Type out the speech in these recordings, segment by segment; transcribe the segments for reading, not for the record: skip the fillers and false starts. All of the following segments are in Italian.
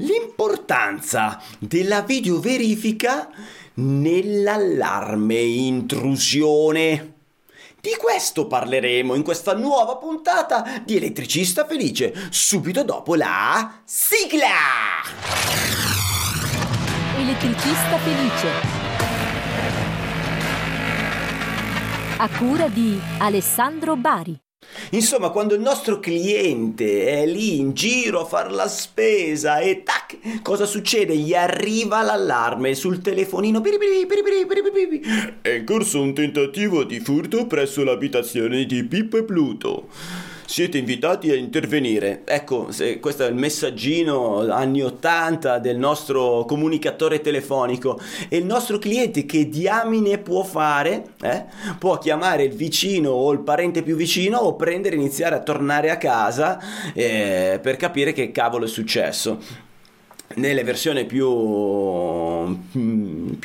L'importanza della videoverifica nell'allarme intrusione. Di questo parleremo in questa nuova puntata di Elettricista Felice, subito dopo la sigla! Elettricista Felice, a cura di Alessandro Bari. Insomma, quando il nostro cliente è lì in giro a far la spesa e tac, cosa succede? Gli arriva l'allarme sul telefonino. È in corso un tentativo di furto presso l'abitazione di Pippo e Pluto. Siete invitati a intervenire. Ecco, questo è il messaggino anni 80 del nostro comunicatore telefonico. E il nostro cliente che diamine può fare? Può chiamare il vicino o il parente più vicino o iniziare a tornare a casa per capire che cavolo è successo. Nelle versioni più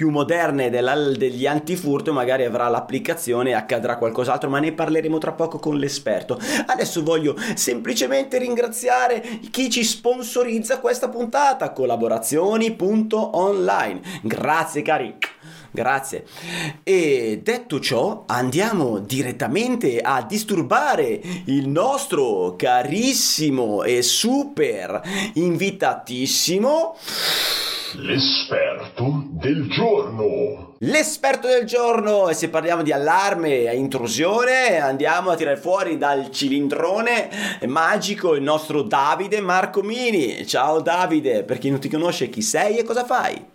moderne degli antifurto magari avrà l'applicazione e accadrà qualcos'altro, ma ne parleremo tra poco con l'esperto. Adesso voglio semplicemente ringraziare chi ci sponsorizza questa puntata, collaborazioni.online. Grazie cari. Grazie. E detto ciò, andiamo direttamente a disturbare il nostro carissimo e super invitatissimo l'esperto del giorno. L'esperto del giorno, e se parliamo di allarme e intrusione, andiamo a tirare fuori dal cilindrone magico il nostro Davide Marcomini. Ciao Davide, per chi non ti conosce, chi sei e cosa fai?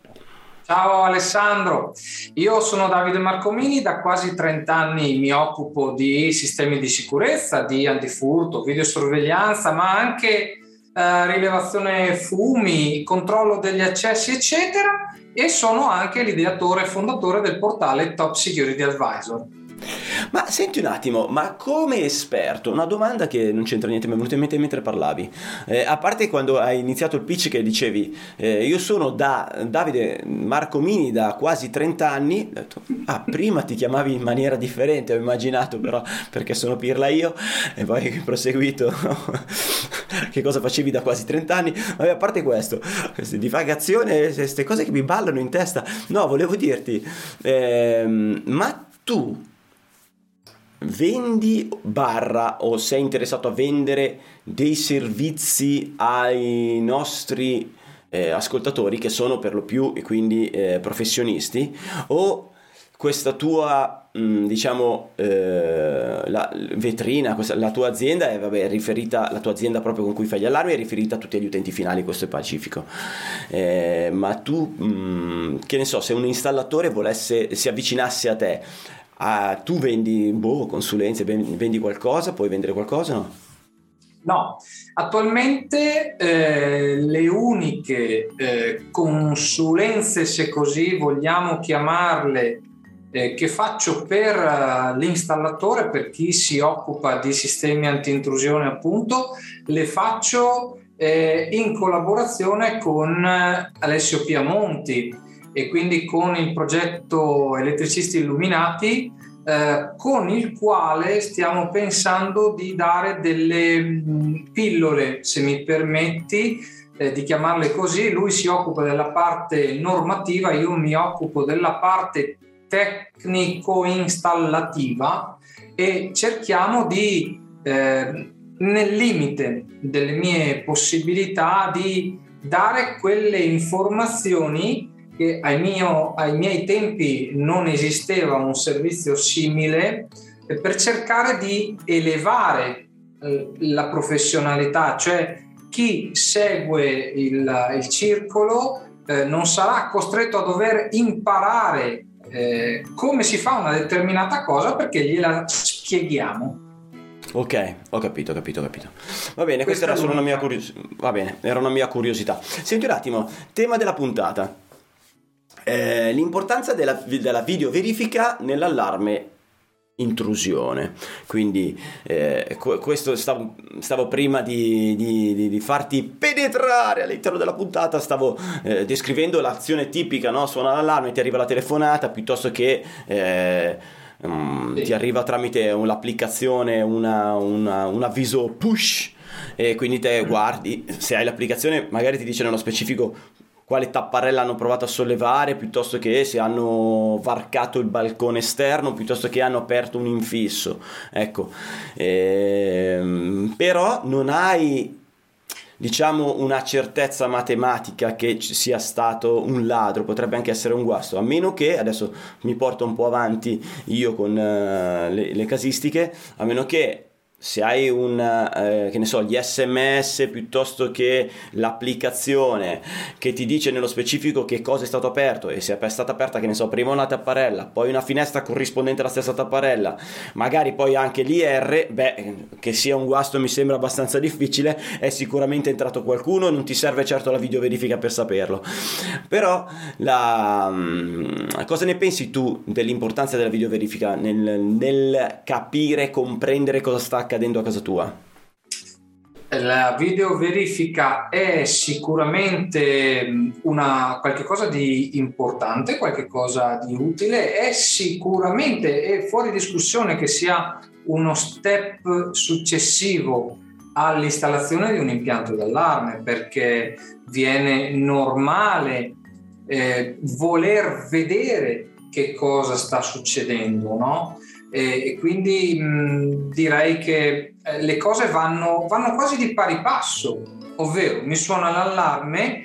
Ciao Alessandro, io sono Davide Marcomini, da quasi 30 anni mi occupo di sistemi di sicurezza, di antifurto, videosorveglianza, ma anche rilevazione fumi, controllo degli accessi eccetera, e sono anche l'ideatore e fondatore del portale Top Security Advisor. Ma senti un attimo, ma come esperto, una domanda che non c'entra niente, mi è venuta in mente mentre parlavi, a parte quando hai iniziato il pitch che dicevi io sono Davide Marcomini da quasi 30 anni, ho detto, prima ti chiamavi in maniera differente, ho immaginato, però perché sono pirla io, e poi ho proseguito che cosa facevi da quasi 30 anni, vabbè, a parte questo, queste divagazioni, queste cose che mi ballano in testa, no, volevo dirti ma tu vendi barra o sei interessato a vendere dei servizi ai nostri ascoltatori che sono per lo più e quindi professionisti, o questa tua la vetrina, la tua azienda è riferita, la tua azienda proprio con cui fai gli allarmi è riferita a tutti gli utenti finali, questo è pacifico, ma tu che ne so, se un installatore si avvicinasse a te, tu vendi consulenze, vendi qualcosa, puoi vendere qualcosa, no? No, attualmente le uniche consulenze, se così vogliamo chiamarle, che faccio per l'installatore, per chi si occupa di sistemi anti-intrusione appunto, le faccio in collaborazione con Alessio Piamonti, e quindi con il progetto Elettricisti Illuminati, con il quale stiamo pensando di dare delle pillole, se mi permetti di chiamarle così. Lui si occupa della parte normativa, io mi occupo della parte tecnico-installativa, e cerchiamo di, nel limite delle mie possibilità, di dare quelle informazioni che ai miei tempi non esisteva un servizio simile, per cercare di elevare la professionalità, cioè chi segue il circolo non sarà costretto a dover imparare come si fa una determinata cosa, perché gliela spieghiamo. Ok, ho capito. Va bene, questa era solo una mia curiosità. Va bene, era una mia curiosità. Senti un attimo, tema della puntata. L'importanza della videoverifica nell'allarme intrusione, quindi questo stavo prima di farti penetrare all'interno della puntata, stavo descrivendo l'azione tipica, no? Suona l'allarme, ti arriva la telefonata, piuttosto che ti arriva tramite l'applicazione un avviso push e quindi te guardi, se hai l'applicazione magari ti dice nello specifico quale tapparella hanno provato a sollevare, piuttosto che se hanno varcato il balcone esterno, piuttosto che hanno aperto un infisso, ecco. Però non hai, diciamo, una certezza matematica che ci sia stato un ladro, potrebbe anche essere un guasto, a meno che, adesso mi porto un po' avanti io con le casistiche, a meno che se hai gli SMS, piuttosto che l'applicazione che ti dice nello specifico che cosa è stato aperto, e se è stata aperta, prima una tapparella, poi una finestra corrispondente alla stessa tapparella, magari poi anche l'IR, che sia un guasto mi sembra abbastanza difficile, è sicuramente entrato qualcuno, non ti serve certo la videoverifica per saperlo. Però cosa ne pensi tu dell'importanza della videoverifica nel capire, comprendere cosa sta accadendo a casa tua? La videoverifica è sicuramente qualcosa di importante, qualcosa di utile, è sicuramente, è fuori discussione che sia uno step successivo all'installazione di un impianto d'allarme, perché viene normale voler vedere che cosa sta succedendo, no? E quindi direi che le cose vanno quasi di pari passo, ovvero mi suona l'allarme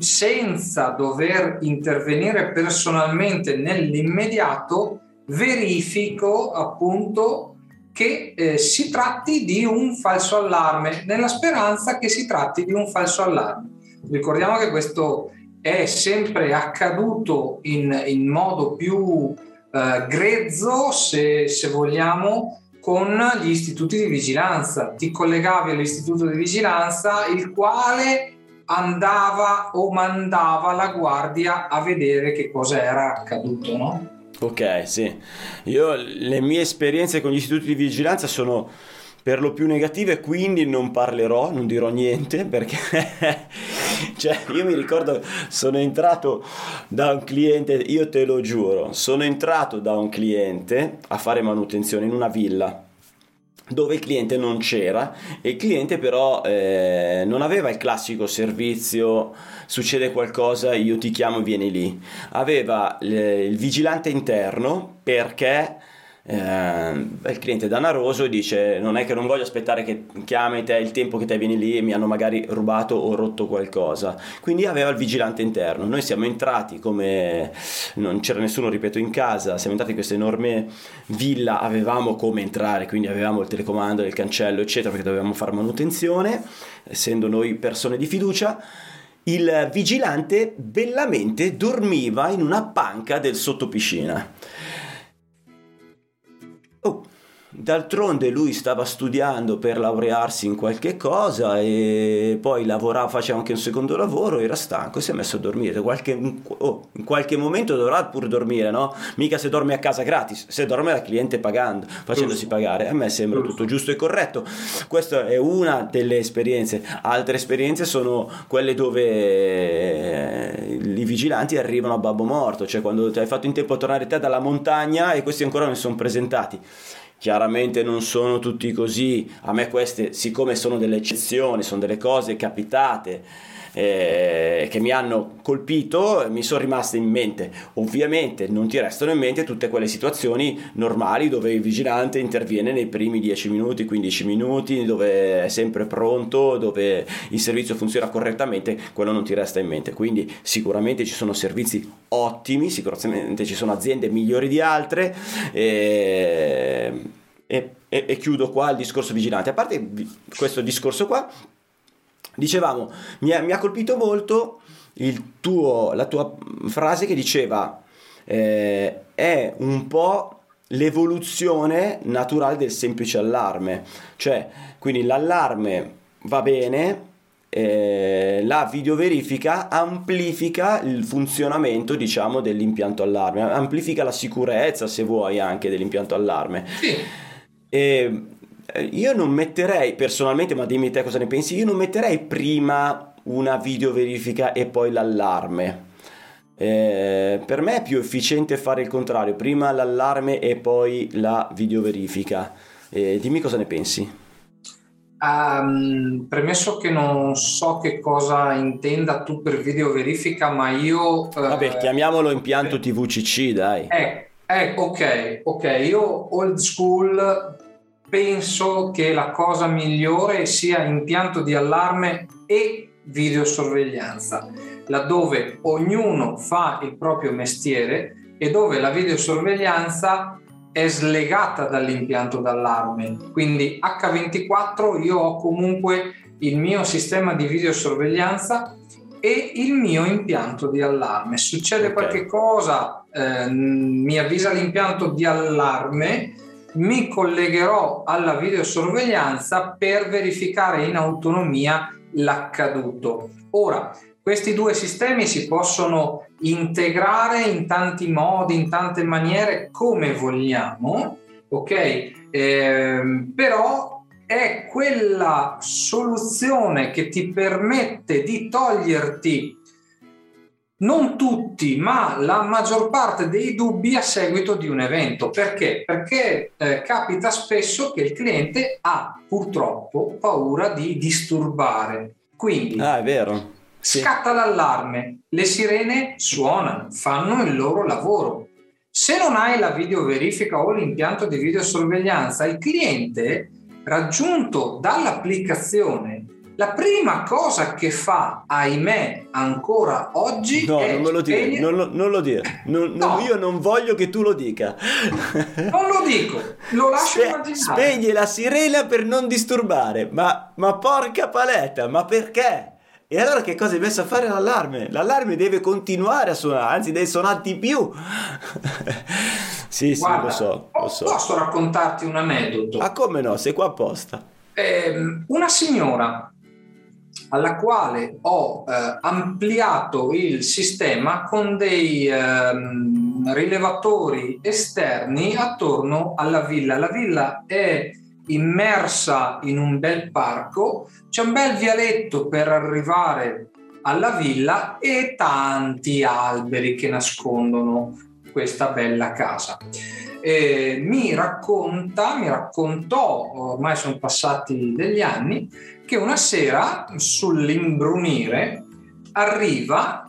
senza dover intervenire personalmente nell'immediato, verifico appunto che si tratti di un falso allarme, nella speranza che si tratti di un falso allarme. Ricordiamo che questo è sempre accaduto in modo più grezzo, se vogliamo, con gli istituti di vigilanza. Ti collegavi all'istituto di vigilanza, il quale andava o mandava la guardia a vedere che cosa era accaduto, no? Ok, sì. Io le mie esperienze con gli istituti di vigilanza sono per lo più negative, quindi non parlerò, non dirò niente, perché io mi ricordo, sono entrato da un cliente a fare manutenzione in una villa dove il cliente non c'era, e il cliente però non aveva il classico servizio succede qualcosa, io ti chiamo, vieni lì. Aveva il vigilante interno, perché il cliente è danaroso e dice: non è che non voglio aspettare che chiami te, il tempo che te vieni lì, e mi hanno magari rubato o rotto qualcosa. Quindi aveva il vigilante interno. Noi siamo entrati, come non c'era nessuno, ripeto, in casa, siamo entrati in questa enorme villa, avevamo come entrare, quindi avevamo il telecomando, il cancello eccetera, perché dovevamo fare manutenzione essendo noi persone di fiducia. Il vigilante bellamente dormiva in una panca del sottopiscina. D'altronde lui stava studiando per laurearsi in qualche cosa, e poi lavorava, faceva anche un secondo lavoro, era stanco e si è messo a dormire. In qualche momento dovrà pur dormire, no? Mica se dorme a casa gratis, se dorme al cliente pagando, facendosi pagare. A me sembra tutto giusto e corretto. Questa è una delle esperienze. Altre esperienze sono quelle dove i vigilanti arrivano a babbo morto, cioè quando ti hai fatto in tempo a tornare te dalla montagna e questi ancora non sono presentati. Chiaramente non sono tutti così, a me queste, siccome sono delle eccezioni, sono delle cose capitate che mi hanno colpito, mi sono rimaste in mente. Ovviamente non ti restano in mente tutte quelle situazioni normali dove il vigilante interviene nei primi 10 minuti, 15 minuti, dove è sempre pronto, dove il servizio funziona correttamente, quello non ti resta in mente. Quindi sicuramente ci sono servizi ottimi, sicuramente ci sono aziende migliori di altre, e chiudo qua il discorso vigilante. A parte questo discorso qua, dicevamo, mi ha colpito molto la tua frase che diceva è un po' l'evoluzione naturale del semplice allarme, cioè quindi l'allarme va bene, la videoverifica amplifica il funzionamento, diciamo, dell'impianto allarme, amplifica la sicurezza, se vuoi, anche dell'impianto allarme. Sì. Io non metterei personalmente, ma dimmi te cosa ne pensi, io non metterei prima una videoverifica e poi l'allarme. Per me è più efficiente fare il contrario, prima l'allarme e poi la videoverifica. Dimmi cosa ne pensi. Premesso che non so che cosa intenda tu per video verifica, ma io... Vabbè, chiamiamolo impianto TVCC, dai. Ok, io old school penso che la cosa migliore sia impianto di allarme e videosorveglianza, laddove ognuno fa il proprio mestiere e dove la videosorveglianza è slegata dall'impianto d'allarme. Quindi H24 io ho comunque il mio sistema di videosorveglianza e il mio impianto di allarme. Succede qualche cosa, mi avvisa l'impianto di allarme, mi collegherò alla videosorveglianza per verificare in autonomia l'accaduto. Ora, questi due sistemi si possono integrare in tanti modi, in tante maniere, come vogliamo, però è quella soluzione che ti permette di toglierti non tutti, ma la maggior parte dei dubbi a seguito di un evento. Perché? Perché capita spesso che il cliente ha purtroppo paura di disturbare. Quindi è vero. Sì. Scatta l'allarme, le sirene suonano, fanno il loro lavoro. Se non hai la videoverifica o l'impianto di videosorveglianza, il cliente raggiunto dall'applicazione, la prima cosa che fa, ahimè, ancora oggi è... Non lo dire. Io non voglio che tu lo dica. Non lo dico, lo lascio immaginare. Spegni la sirena per non disturbare, ma porca paletta, ma perché? E allora che cosa hai messo a fare l'allarme? L'allarme deve continuare a suonare, anzi deve suonare di più. Guarda, lo so. Posso raccontarti un aneddoto? Ah, come no, sei qua apposta. Una signora alla quale ho ampliato il sistema con dei rilevatori esterni attorno alla villa. La villa è immersa in un bel parco, c'è un bel vialetto per arrivare alla villa e tanti alberi che nascondono questa bella casa. Mi raccontò, ormai sono passati degli anni, che una sera sull'imbrunire arriva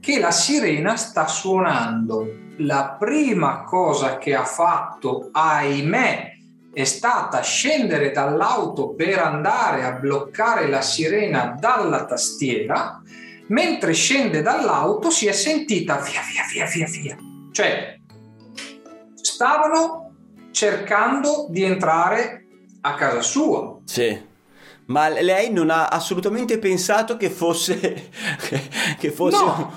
che la sirena sta suonando. La prima cosa che ha fatto, ahimè, è stata scendere dall'auto per andare a bloccare la sirena dalla tastiera. Mentre scende dall'auto si è sentita via, cioè stavano cercando di entrare a casa sua. Sì. Ma lei non ha assolutamente pensato che fosse un furto,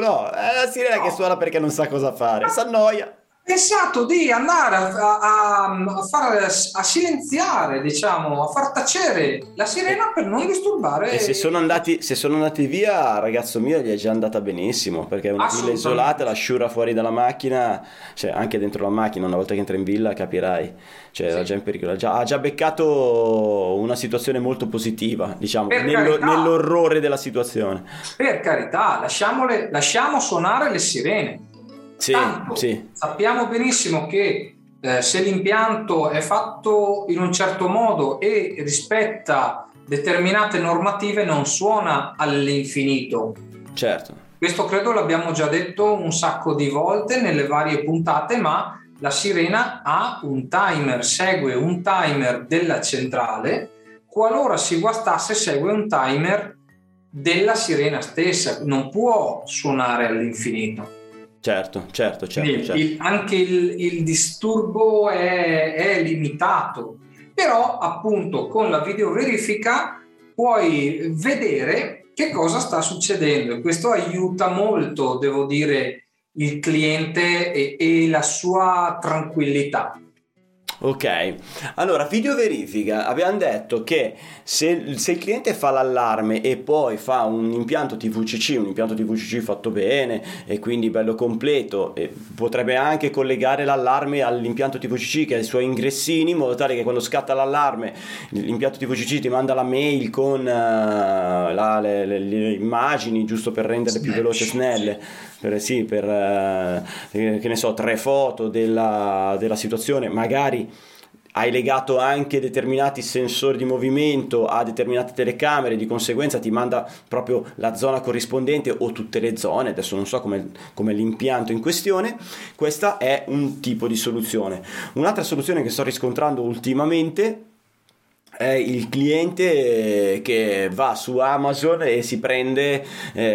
no? È la sirena che suona perché non sa cosa fare, s'annoia. Pensato di andare a silenziare, diciamo, a far tacere la sirena per non disturbare. E se sono andati via, ragazzo mio, gli è già andata benissimo, perché è una villa isolata, la sciura fuori dalla macchina, cioè anche dentro la macchina, una volta che entra in villa capirai, cioè era già in pericolo, ha già beccato una situazione molto positiva, diciamo, nell'orrore della situazione. Per carità, lasciamo suonare le sirene. Tanto, sappiamo benissimo che se l'impianto è fatto in un certo modo e rispetta determinate normative non suona all'infinito. Certo. Questo credo l'abbiamo già detto un sacco di volte nelle varie puntate, ma la sirena ha un timer, segue un timer della centrale, qualora si guastasse segue un timer della sirena stessa, non può suonare all'infinito. Certo. Il disturbo è limitato, però appunto con la videoverifica puoi vedere che cosa sta succedendo e questo aiuta molto, devo dire, il cliente e la sua tranquillità. Ok, allora videoverifica, abbiamo detto che se il cliente fa l'allarme e poi fa un impianto TVCC fatto bene e quindi bello completo, e potrebbe anche collegare l'allarme all'impianto TVCC che ha i suoi ingressini in modo tale che quando scatta l'allarme l'impianto TVCC ti manda la mail con le immagini, giusto per renderle più veloci e snelle, per 3 foto della situazione, magari hai legato anche determinati sensori di movimento a determinate telecamere, di conseguenza ti manda proprio la zona corrispondente o tutte le zone, adesso non so come l'impianto in questione. Questa è un tipo di soluzione. Un'altra soluzione che sto riscontrando ultimamente è il cliente che va su Amazon e si prende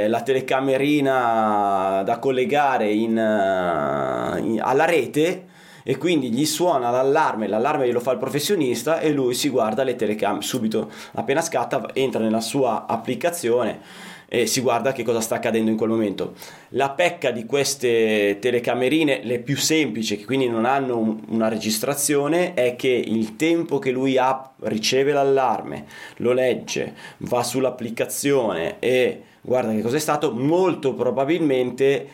la telecamerina da collegare alla rete, e quindi gli suona l'allarme glielo fa il professionista e lui si guarda le telecamere subito, appena scatta entra nella sua applicazione e si guarda che cosa sta accadendo in quel momento. La pecca di queste telecamerine, le più semplici, che quindi non hanno una registrazione, è che il tempo che lui riceve l'allarme, lo legge, va sull'applicazione e guarda che cosa è stato, molto probabilmente,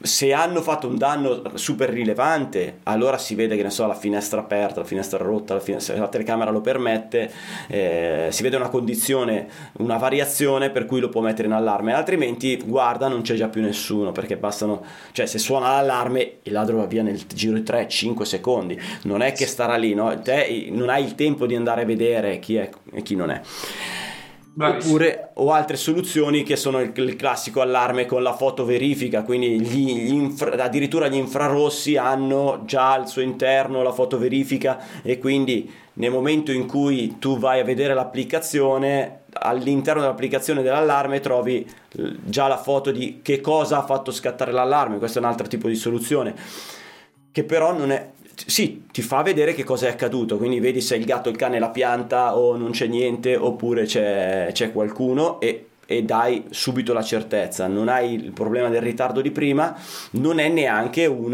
se hanno fatto un danno super rilevante, allora si vede, che ne so, la finestra aperta, la finestra rotta, se la telecamera lo permette, si vede una condizione, una variazione per cui lo può mettere in allarme, altrimenti guarda, non c'è già più nessuno, perché bastano, cioè se suona l'allarme il ladro va via nel giro di 3-5 secondi, non è che starà lì, no? Te non hai il tempo di andare a vedere chi è e chi non è. Oppure ho altre soluzioni che sono il classico allarme con la fotoverifica, quindi addirittura gli infrarossi hanno già al suo interno la fotoverifica, e quindi nel momento in cui tu vai a vedere l'applicazione, all'interno dell'applicazione dell'allarme trovi già la foto di che cosa ha fatto scattare l'allarme. Questo è un altro tipo di soluzione che però non è... Sì, ti fa vedere che cosa è accaduto, quindi vedi se il gatto, il cane, la pianta, o non c'è niente, oppure c'è qualcuno, e dai subito la certezza. Non hai il problema del ritardo di prima, non è neanche un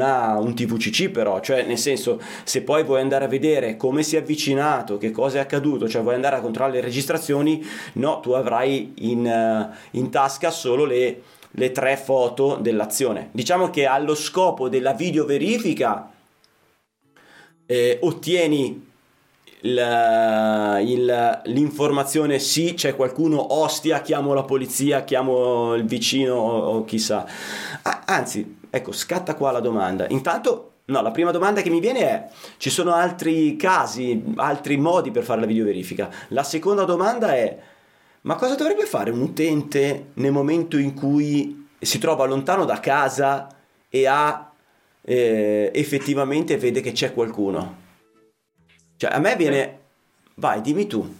TVCC però, cioè nel senso, se poi vuoi andare a vedere come si è avvicinato, che cosa è accaduto, cioè vuoi andare a controllare le registrazioni, no, tu avrai in tasca solo le 3 foto dell'azione. Diciamo che allo scopo della videoverifica ottieni l'informazione, sì, c'è qualcuno, ostia, chiamo la polizia, chiamo il vicino o chissà. Anzi, ecco, scatta qua la domanda. Intanto, no, la prima domanda che mi viene è: ci sono altri casi, altri modi per fare la videoverifica? La seconda domanda è: ma cosa dovrebbe fare un utente nel momento in cui si trova lontano da casa e ha... effettivamente vede che c'è qualcuno? Cioè, a me viene... Vai, dimmi tu.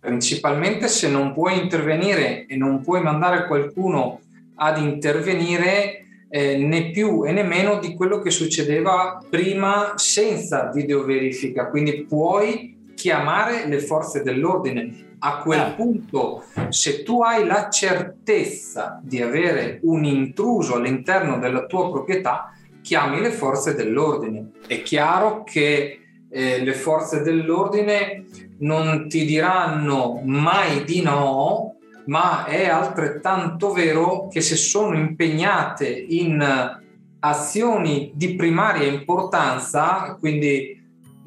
Principalmente, se non puoi intervenire e non puoi mandare qualcuno ad intervenire, né più e né meno di quello che succedeva prima senza videoverifica, quindi puoi chiamare le forze dell'ordine. A quel punto, se tu hai la certezza di avere un intruso all'interno della tua proprietà, chiami le forze dell'ordine. È chiaro che le forze dell'ordine non ti diranno mai di no, ma è altrettanto vero che se sono impegnate in azioni di primaria importanza, quindi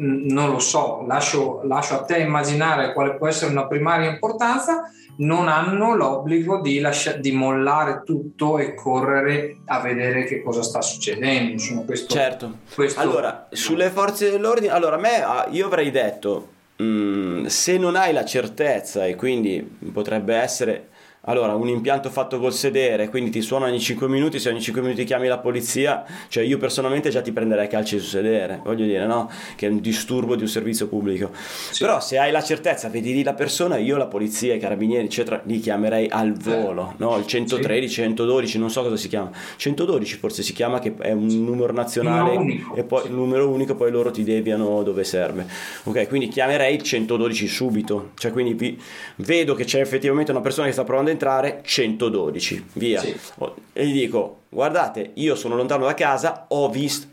non lo so, lascio a te immaginare quale può essere una primaria importanza, non hanno l'obbligo di mollare tutto e correre a vedere che cosa sta succedendo. Insomma, questo. Allora, sulle forze dell'ordine, allora io avrei detto, se non hai la certezza, e quindi potrebbe essere... Allora, un impianto fatto col sedere, quindi ti suona ogni 5 minuti, se ogni 5 minuti chiami la polizia, cioè io personalmente già ti prenderei calci sul sedere, voglio dire, no? Che è un disturbo di un servizio pubblico. Sì. Però se hai la certezza, vedi lì la persona, io la polizia, i carabinieri, eccetera, li chiamerei al volo, no? Il 113, sì. 112, non so cosa si chiama. 112 forse si chiama, che è un numero nazionale, e poi il numero unico, poi loro ti deviano dove serve. Ok, quindi chiamerei il 112 subito, cioè quindi vedo che c'è effettivamente una persona che sta provando entrare, 112 via, sì. E gli dico: guardate, io sono lontano da casa, ho visto,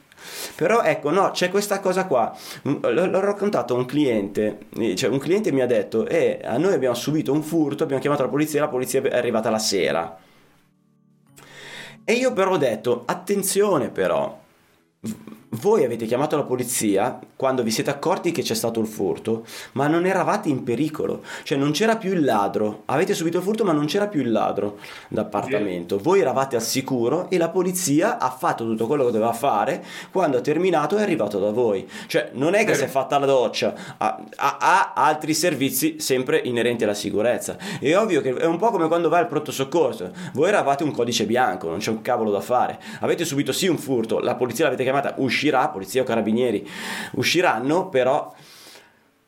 però ecco, no, c'è questa cosa qua. L'ho raccontato a un cliente, cioè un cliente mi ha detto: a noi abbiamo subito un furto, abbiamo chiamato la polizia è arrivata la sera. E io però ho detto: attenzione, però Voi avete chiamato la polizia quando vi siete accorti che c'è stato il furto, ma non eravate in pericolo, cioè non c'era più il ladro. Avete subito il furto, ma non c'era più il ladro d'appartamento. Voi eravate al sicuro e la polizia ha fatto tutto quello che doveva fare. Quando ha terminato è arrivato da voi. Cioè non è che si è fatta la doccia, ha altri servizi sempre inerenti alla sicurezza. È ovvio che è un po' come quando vai al pronto soccorso. Voi eravate un codice bianco, non c'è un cavolo da fare. Avete subito sì un furto, la polizia l'avete chiamata, uscirà, polizia o carabinieri usciranno, però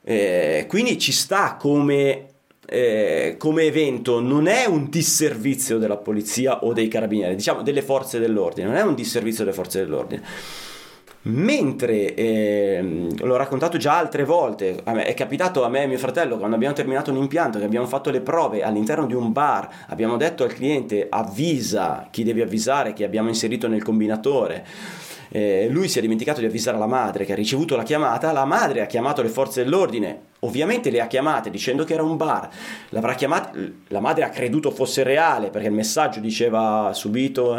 quindi ci sta come evento, non è un disservizio della polizia o dei carabinieri, diciamo delle forze dell'ordine, non è un disservizio delle forze dell'ordine. Mentre l'ho raccontato già altre volte, è capitato a me e mio fratello quando abbiamo terminato un impianto, che abbiamo fatto le prove all'interno di un bar, abbiamo detto al cliente avvisa chi devi avvisare, che abbiamo inserito nel combinatore. Lui si è dimenticato di avvisare la madre, che ha ricevuto la chiamata. La madre ha chiamato le forze dell'ordine, ovviamente le ha chiamate dicendo che era un bar, l'avrà chiamata, la madre ha creduto fosse reale perché il messaggio diceva subito,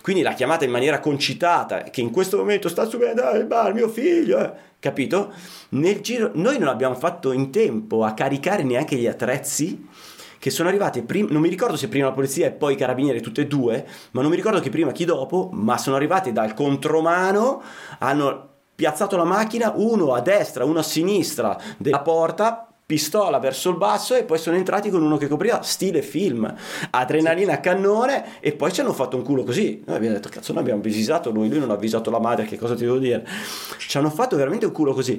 quindi l'ha chiamata in maniera concitata, che in questo momento sta subendo il bar mio figlio, capito? Nel giro noi non abbiamo fatto in tempo a caricare neanche gli attrezzi, che sono arrivate non mi ricordo se prima la polizia e poi i carabinieri, tutte e due, ma non mi ricordo chi prima chi dopo, ma sono arrivate dal contromano, hanno piazzato la macchina, uno a destra, uno a sinistra della porta, pistola verso il basso, e poi sono entrati con uno che copriva stile film, adrenalina a cannone, e poi ci hanno fatto un culo così. Noi abbiamo detto cazzo, noi abbiamo avvisato lui non ha avvisato la madre, che cosa ti devo dire? Ci hanno fatto veramente un culo così,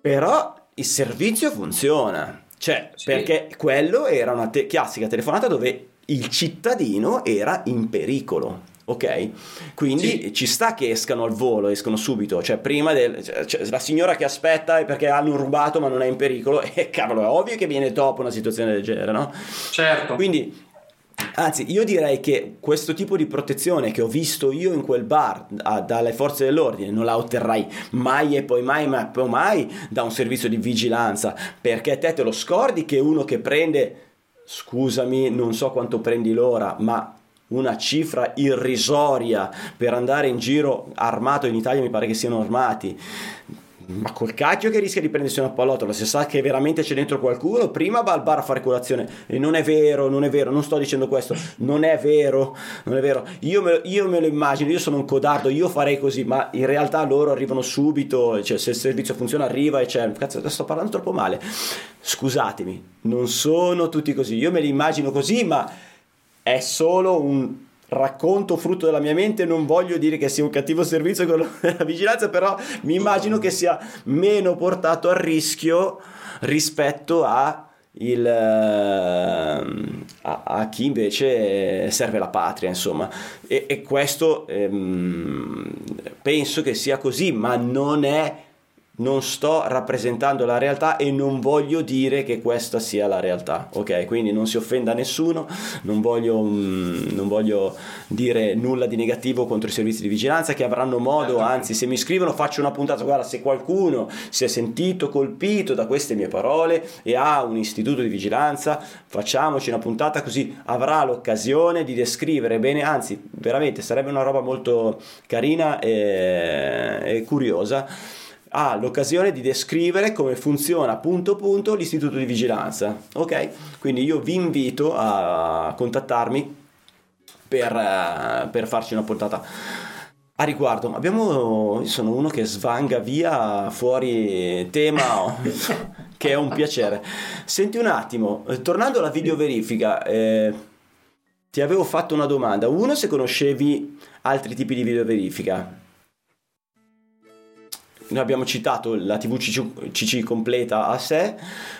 però il servizio funziona. Cioè, sì. Perché quello era una classica telefonata dove il cittadino era in pericolo, ok? Quindi sì, ci sta che escano al volo, escono subito, cioè prima la signora che aspetta è perché hanno rubato ma non è in pericolo, e cavolo, è ovvio che viene dopo una situazione del genere, no? Certo. Quindi, anzi, io direi che questo tipo di protezione che ho visto io in quel bar dalle forze dell'ordine non la otterrai mai e poi mai, ma poi mai da un servizio di vigilanza, perché te lo scordi che uno che prende, scusami, non so quanto prendi l'ora, ma una cifra irrisoria per andare in giro armato, in Italia mi pare che siano armati, ma col cacchio che rischia di prendersi una pallottola, se sa che veramente c'è dentro qualcuno prima va al bar a fare colazione. E non è vero, non sto dicendo questo, non è vero, io me lo immagino, io sono un codardo, io farei così, ma in realtà loro arrivano subito, cioè se il servizio funziona arriva, e c'è, cazzo, sto parlando troppo male, scusatemi, non sono tutti così, io me li immagino così, ma è solo un racconto frutto della mia mente, non voglio dire che sia un cattivo servizio quello della vigilanza, però mi immagino che sia meno portato al rischio rispetto a chi invece serve la patria, insomma, e questo penso che sia così, ma non sto rappresentando la realtà e non voglio dire che questa sia la realtà, ok? Quindi non si offenda nessuno, non voglio dire nulla di negativo contro i servizi di vigilanza, che avranno modo, anzi se mi scrivono faccio una puntata, guarda, se qualcuno si è sentito colpito da queste mie parole e ha un istituto di vigilanza, facciamoci una puntata così avrà l'occasione di descrivere bene, anzi veramente sarebbe una roba molto carina e curiosa, ha l'occasione di descrivere come funziona punto l'istituto di vigilanza, ok? Quindi io vi invito a contattarmi per farci una puntata a riguardo. Sono uno che svanga via fuori tema che è un piacere. Senti un attimo, tornando alla videoverifica, ti avevo fatto una domanda, uno, se conoscevi altri tipi di videoverifica. Noi abbiamo citato la TV CC completa a sé,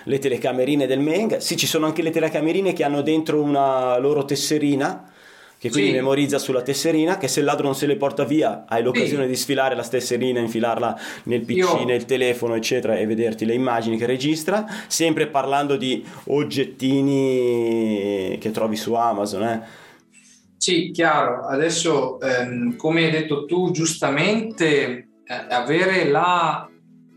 le telecamerine del Meng, sì, ci sono anche le telecamerine che hanno dentro una loro tesserina, che quindi sì, memorizza sulla tesserina, che se il ladro non se le porta via hai l'occasione sì, di sfilare la tesserina, infilarla nel PC, nel telefono eccetera, e vederti le immagini che registra, sempre parlando di oggettini che trovi su Amazon, Sì, chiaro. Adesso come hai detto tu giustamente, avere la,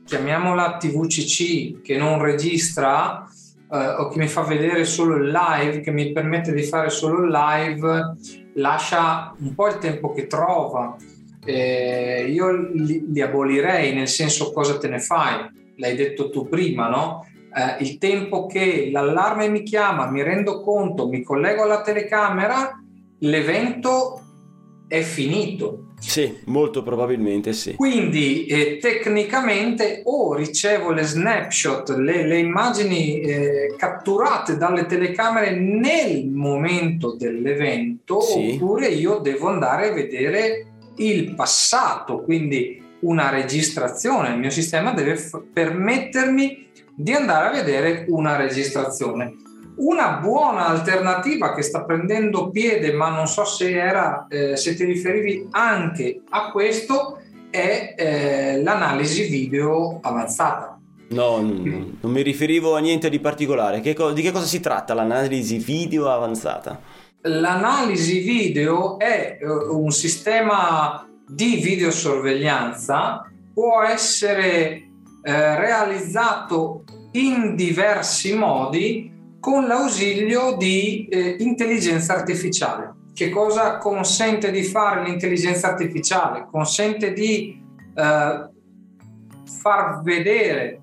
chiamiamola TV CC, che non registra o che mi fa vedere solo il live, che mi permette di fare solo il live, lascia un po' il tempo che trova. Io li abolirei, nel senso, cosa te ne fai? L'hai detto tu prima, no? Il tempo che l'allarme mi chiama, mi rendo conto, mi collego alla telecamera, l'evento è finito. Sì, molto probabilmente sì. Quindi tecnicamente o ricevo le snapshot, le immagini catturate dalle telecamere nel momento dell'evento, sì, oppure io devo andare a vedere il passato, quindi una registrazione. Il mio sistema deve permettermi di andare a vedere una registrazione. Una buona alternativa che sta prendendo piede, ma non so se era se ti riferivi anche a questo, è l'analisi video avanzata. No, non mi riferivo a niente di particolare. Di che cosa si tratta l'analisi video avanzata? L'analisi video è un sistema di videosorveglianza, può essere realizzato in diversi modi con l'ausilio di intelligenza artificiale. Che cosa consente di fare l'intelligenza artificiale? Consente di far vedere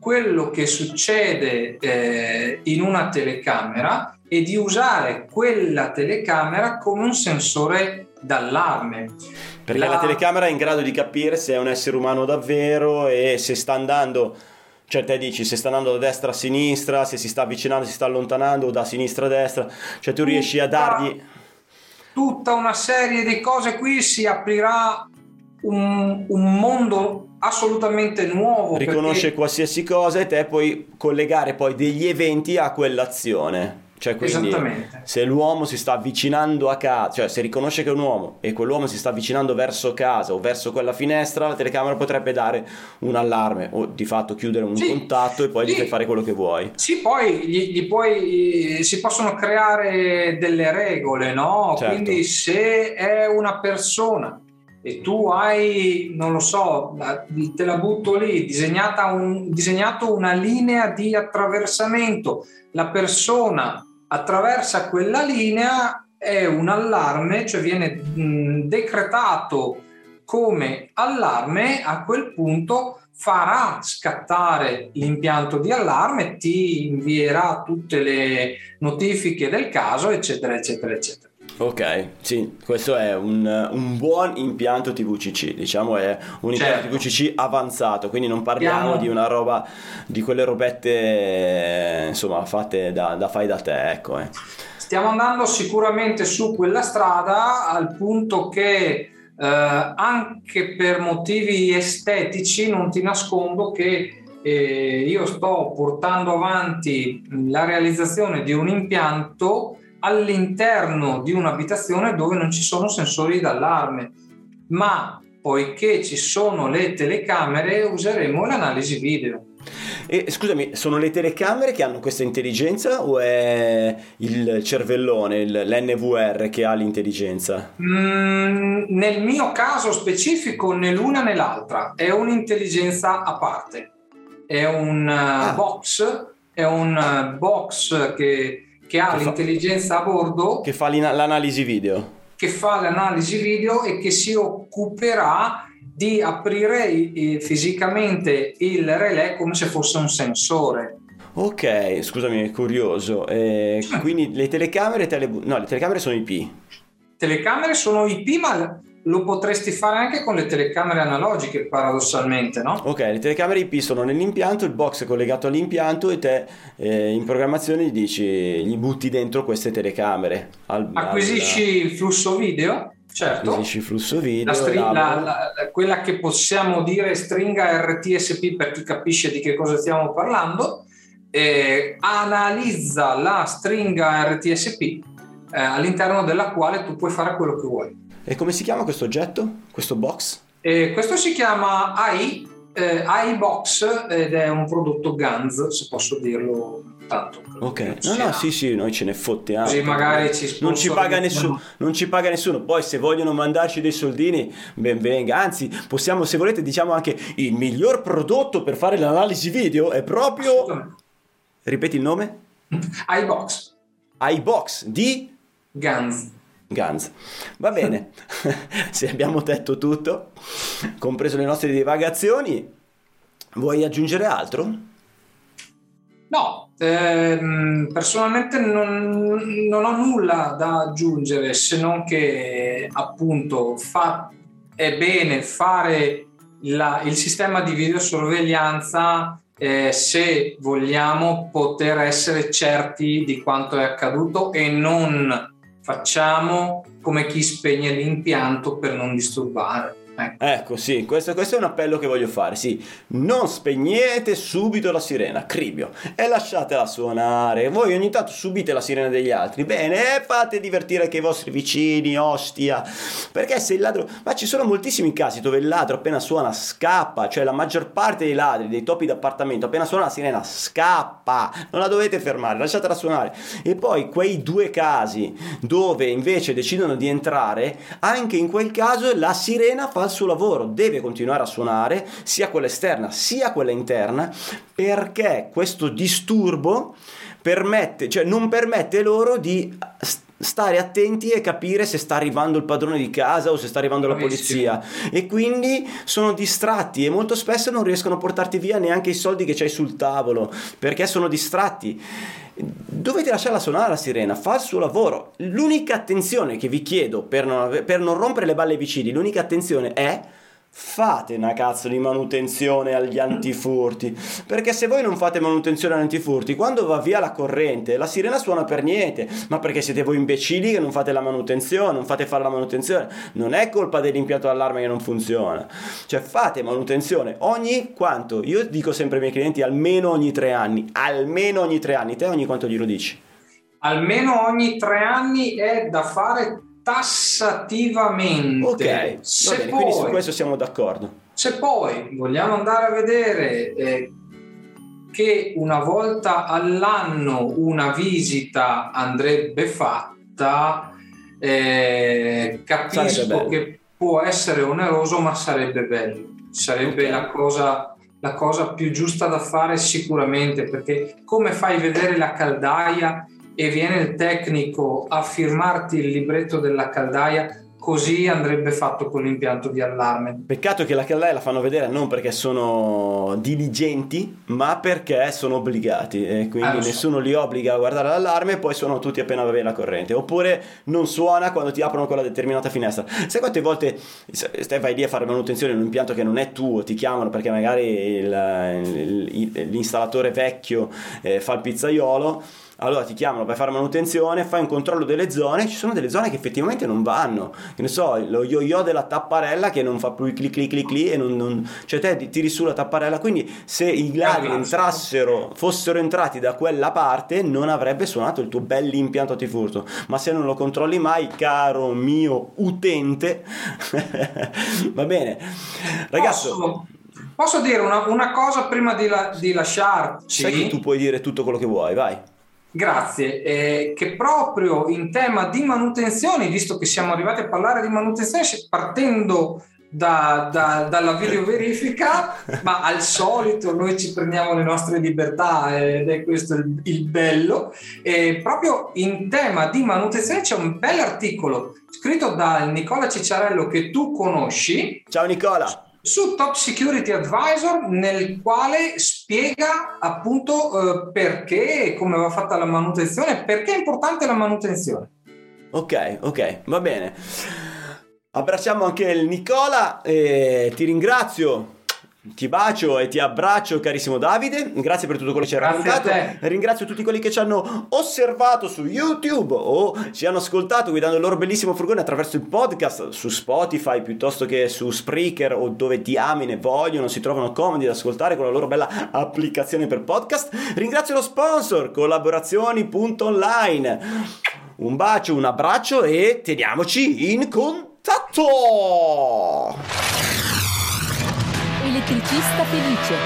quello che succede in una telecamera e di usare quella telecamera come un sensore d'allarme. Perché la telecamera è in grado di capire se è un essere umano davvero e se sta andando... Cioè te dici se sta andando da destra a sinistra, se si sta avvicinando, si sta allontanando, o da sinistra a destra, cioè tu riesci a dargli... Tutta una serie di cose. Qui si aprirà un mondo assolutamente nuovo. Riconosce qualsiasi cosa e te puoi collegare poi degli eventi a quell'azione. Cioè quindi se l'uomo si sta avvicinando a casa, cioè se riconosce che è un uomo e quell'uomo si sta avvicinando verso casa o verso quella finestra, la telecamera potrebbe dare un allarme o di fatto chiudere un contatto e poi gli puoi fare quello che vuoi. Sì, poi si possono creare delle regole, no? Certo. Quindi se è una persona e tu hai, non lo so, te la butto lì, disegnato una linea di attraversamento, la persona attraversa quella linea, è un allarme, cioè viene decretato come allarme. A quel punto farà scattare l'impianto di allarme, ti invierà tutte le notifiche del caso, eccetera eccetera eccetera. Ok, sì, questo è un buon impianto TVCC, diciamo è un impianto TVCC avanzato, quindi non parliamo di una roba, di quelle robette insomma fatte da fai da te, ecco. Stiamo andando sicuramente su quella strada, al punto che anche per motivi estetici non ti nascondo che io sto portando avanti la realizzazione di un impianto all'interno di un'abitazione dove non ci sono sensori d'allarme, ma poiché ci sono le telecamere useremo l'analisi video. E scusami, sono le telecamere che hanno questa intelligenza o è il cervellone, l'NVR che ha l'intelligenza? Nel mio caso specifico né l'una né l'altra, è un'intelligenza a parte, è un box, è un box che ha l'intelligenza a bordo, che fa l'analisi video, e che si occuperà di aprire fisicamente il relè come se fosse un sensore. Ok, scusami, è curioso. Quindi le telecamere le telecamere sono IP. Telecamere sono IP, ma lo potresti fare anche con le telecamere analogiche, paradossalmente, no? Ok, le telecamere IP sono nell'impianto, il box è collegato all'impianto e te in programmazione gli butti dentro queste telecamere. Acquisisci il flusso video, certo. Acquisisci il flusso video. Quella che possiamo dire stringa RTSP, per chi capisce di che cosa stiamo parlando, analizza la stringa RTSP all'interno della quale tu puoi fare quello che vuoi. E come si chiama questo oggetto, questo box? Questo si chiama AI Box ed è un prodotto GANZ, se posso dirlo tanto. Ok, sì, noi ce ne fottiamo. Sì, magari non ci paga nessuno. Poi se vogliono mandarci dei soldini, ben venga. Anzi, possiamo, se volete, diciamo anche il miglior prodotto per fare l'analisi video è proprio... Ripeti il nome? AI Box. AI Box di? GANZ. GANZ. Va bene, se abbiamo detto tutto, compreso le nostre divagazioni, vuoi aggiungere altro? No, personalmente non ho nulla da aggiungere, se non che appunto è bene fare il sistema di videosorveglianza se vogliamo poter essere certi di quanto è accaduto, e non facciamo come chi spegne l'impianto per non disturbare. Ecco, sì, questo è un appello che voglio fare, sì, non spegnete subito la sirena, cribbio, e lasciatela suonare. Voi ogni tanto subite la sirena degli altri, bene, e fate divertire anche i vostri vicini, ostia, perché se il ladro... Ma ci sono moltissimi casi dove il ladro appena suona scappa, cioè la maggior parte dei ladri, dei topi d'appartamento, appena suona la sirena scappa, non la dovete fermare, lasciatela suonare. E poi quei due casi dove invece decidono di entrare, anche in quel caso la sirena fa il suo lavoro, deve continuare a suonare, sia quella esterna sia quella interna, perché questo disturbo permette, cioè non permette loro di stare attenti e capire se sta arrivando il padrone di casa o se sta arrivando la polizia, e quindi sono distratti e molto spesso non riescono a portarti via neanche i soldi che c'hai sul tavolo, perché sono distratti. Dovete lasciarla suonare la sirena, fa il suo lavoro. L'unica attenzione che vi chiedo per non rompere le balle ai vicini, l'unica attenzione è: fate una cazzo di manutenzione agli antifurti, perché se voi non fate manutenzione agli antifurti, quando va via la corrente la sirena suona per niente, ma perché siete voi imbecilli che non fate la manutenzione, non fate fare la manutenzione. Non è colpa dell'impianto d'allarme che non funziona, cioè fate manutenzione ogni quanto, io dico sempre ai miei clienti almeno ogni tre anni. Te ogni quanto glielo dici? Almeno ogni 3 anni è da fare tassativamente. Ok, se bene, poi, quindi su questo siamo d'accordo. Se poi vogliamo andare a vedere che una volta all'anno una visita andrebbe fatta, capisco che può essere oneroso, ma sarebbe bello, sarebbe okay. la cosa più giusta da fare sicuramente, perché come fai vedere la caldaia e viene il tecnico a firmarti il libretto della caldaia? Così andrebbe fatto con l'impianto di allarme. Peccato che la caldaia la fanno vedere non perché sono diligenti, ma perché sono obbligati, e quindi nessuno li obbliga a guardare l'allarme, e poi sono tutti appena va via la corrente, oppure non suona quando ti aprono quella determinata finestra. Sai quante volte vai lì a fare manutenzione in un impianto che non è tuo, ti chiamano perché magari l'installatore vecchio fa il pizzaiolo, allora ti chiamano per fare manutenzione, fai un controllo delle zone, ci sono delle zone che effettivamente non vanno, che ne so, lo yo-yo della tapparella che non fa più clic e non, cioè te tiri su la tapparella, quindi se i ladri fossero entrati da quella parte non avrebbe suonato il tuo bell'impianto antifurto. Ma se non lo controlli mai, caro mio utente va bene, ragazzo. Posso dire una cosa prima di lasciarci? Sai che tu puoi dire tutto quello che vuoi, vai. Grazie, che proprio in tema di manutenzioni, visto che siamo arrivati a parlare di manutenzione, partendo dalla videoverifica, ma al solito noi ci prendiamo le nostre libertà ed è questo il bello. Proprio in tema di manutenzione c'è un bell'articolo scritto da Nicola Cicciarello, che tu conosci. Ciao Nicola! Su Top Security Advisor, nel quale spiega appunto perché, come va fatta la manutenzione, perché è importante la manutenzione. Ok, va bene. Abbracciamo anche il Nicola, ti ringrazio. Ti bacio e ti abbraccio, carissimo Davide, grazie per tutto quello che ci hai raccontato. Ringrazio tutti quelli che ci hanno osservato su YouTube o ci hanno ascoltato guidando il loro bellissimo furgone attraverso il podcast su Spotify, piuttosto che su Spreaker o dove diamine vogliono, si trovano comodi da ascoltare con la loro bella applicazione per podcast. Ringrazio lo sponsor collaborazioni.online. Un bacio, un abbraccio e teniamoci in contatto. Elettricista Felice.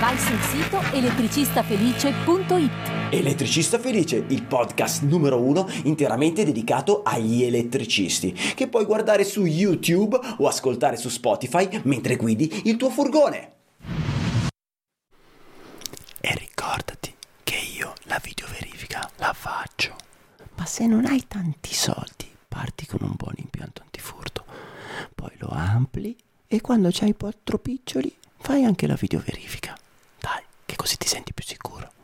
Vai sul sito elettricistafelice.it. Elettricista Felice, il podcast numero 1 interamente dedicato agli elettricisti, che puoi guardare su YouTube o ascoltare su Spotify mentre guidi il tuo furgone. E ricordati che io la videoverifica la faccio, se non hai tanti soldi, parti con un buon impianto antifurto, poi lo ampli e quando c'hai 4 piccioli fai anche la videoverifica. Dai, che così ti senti più sicuro.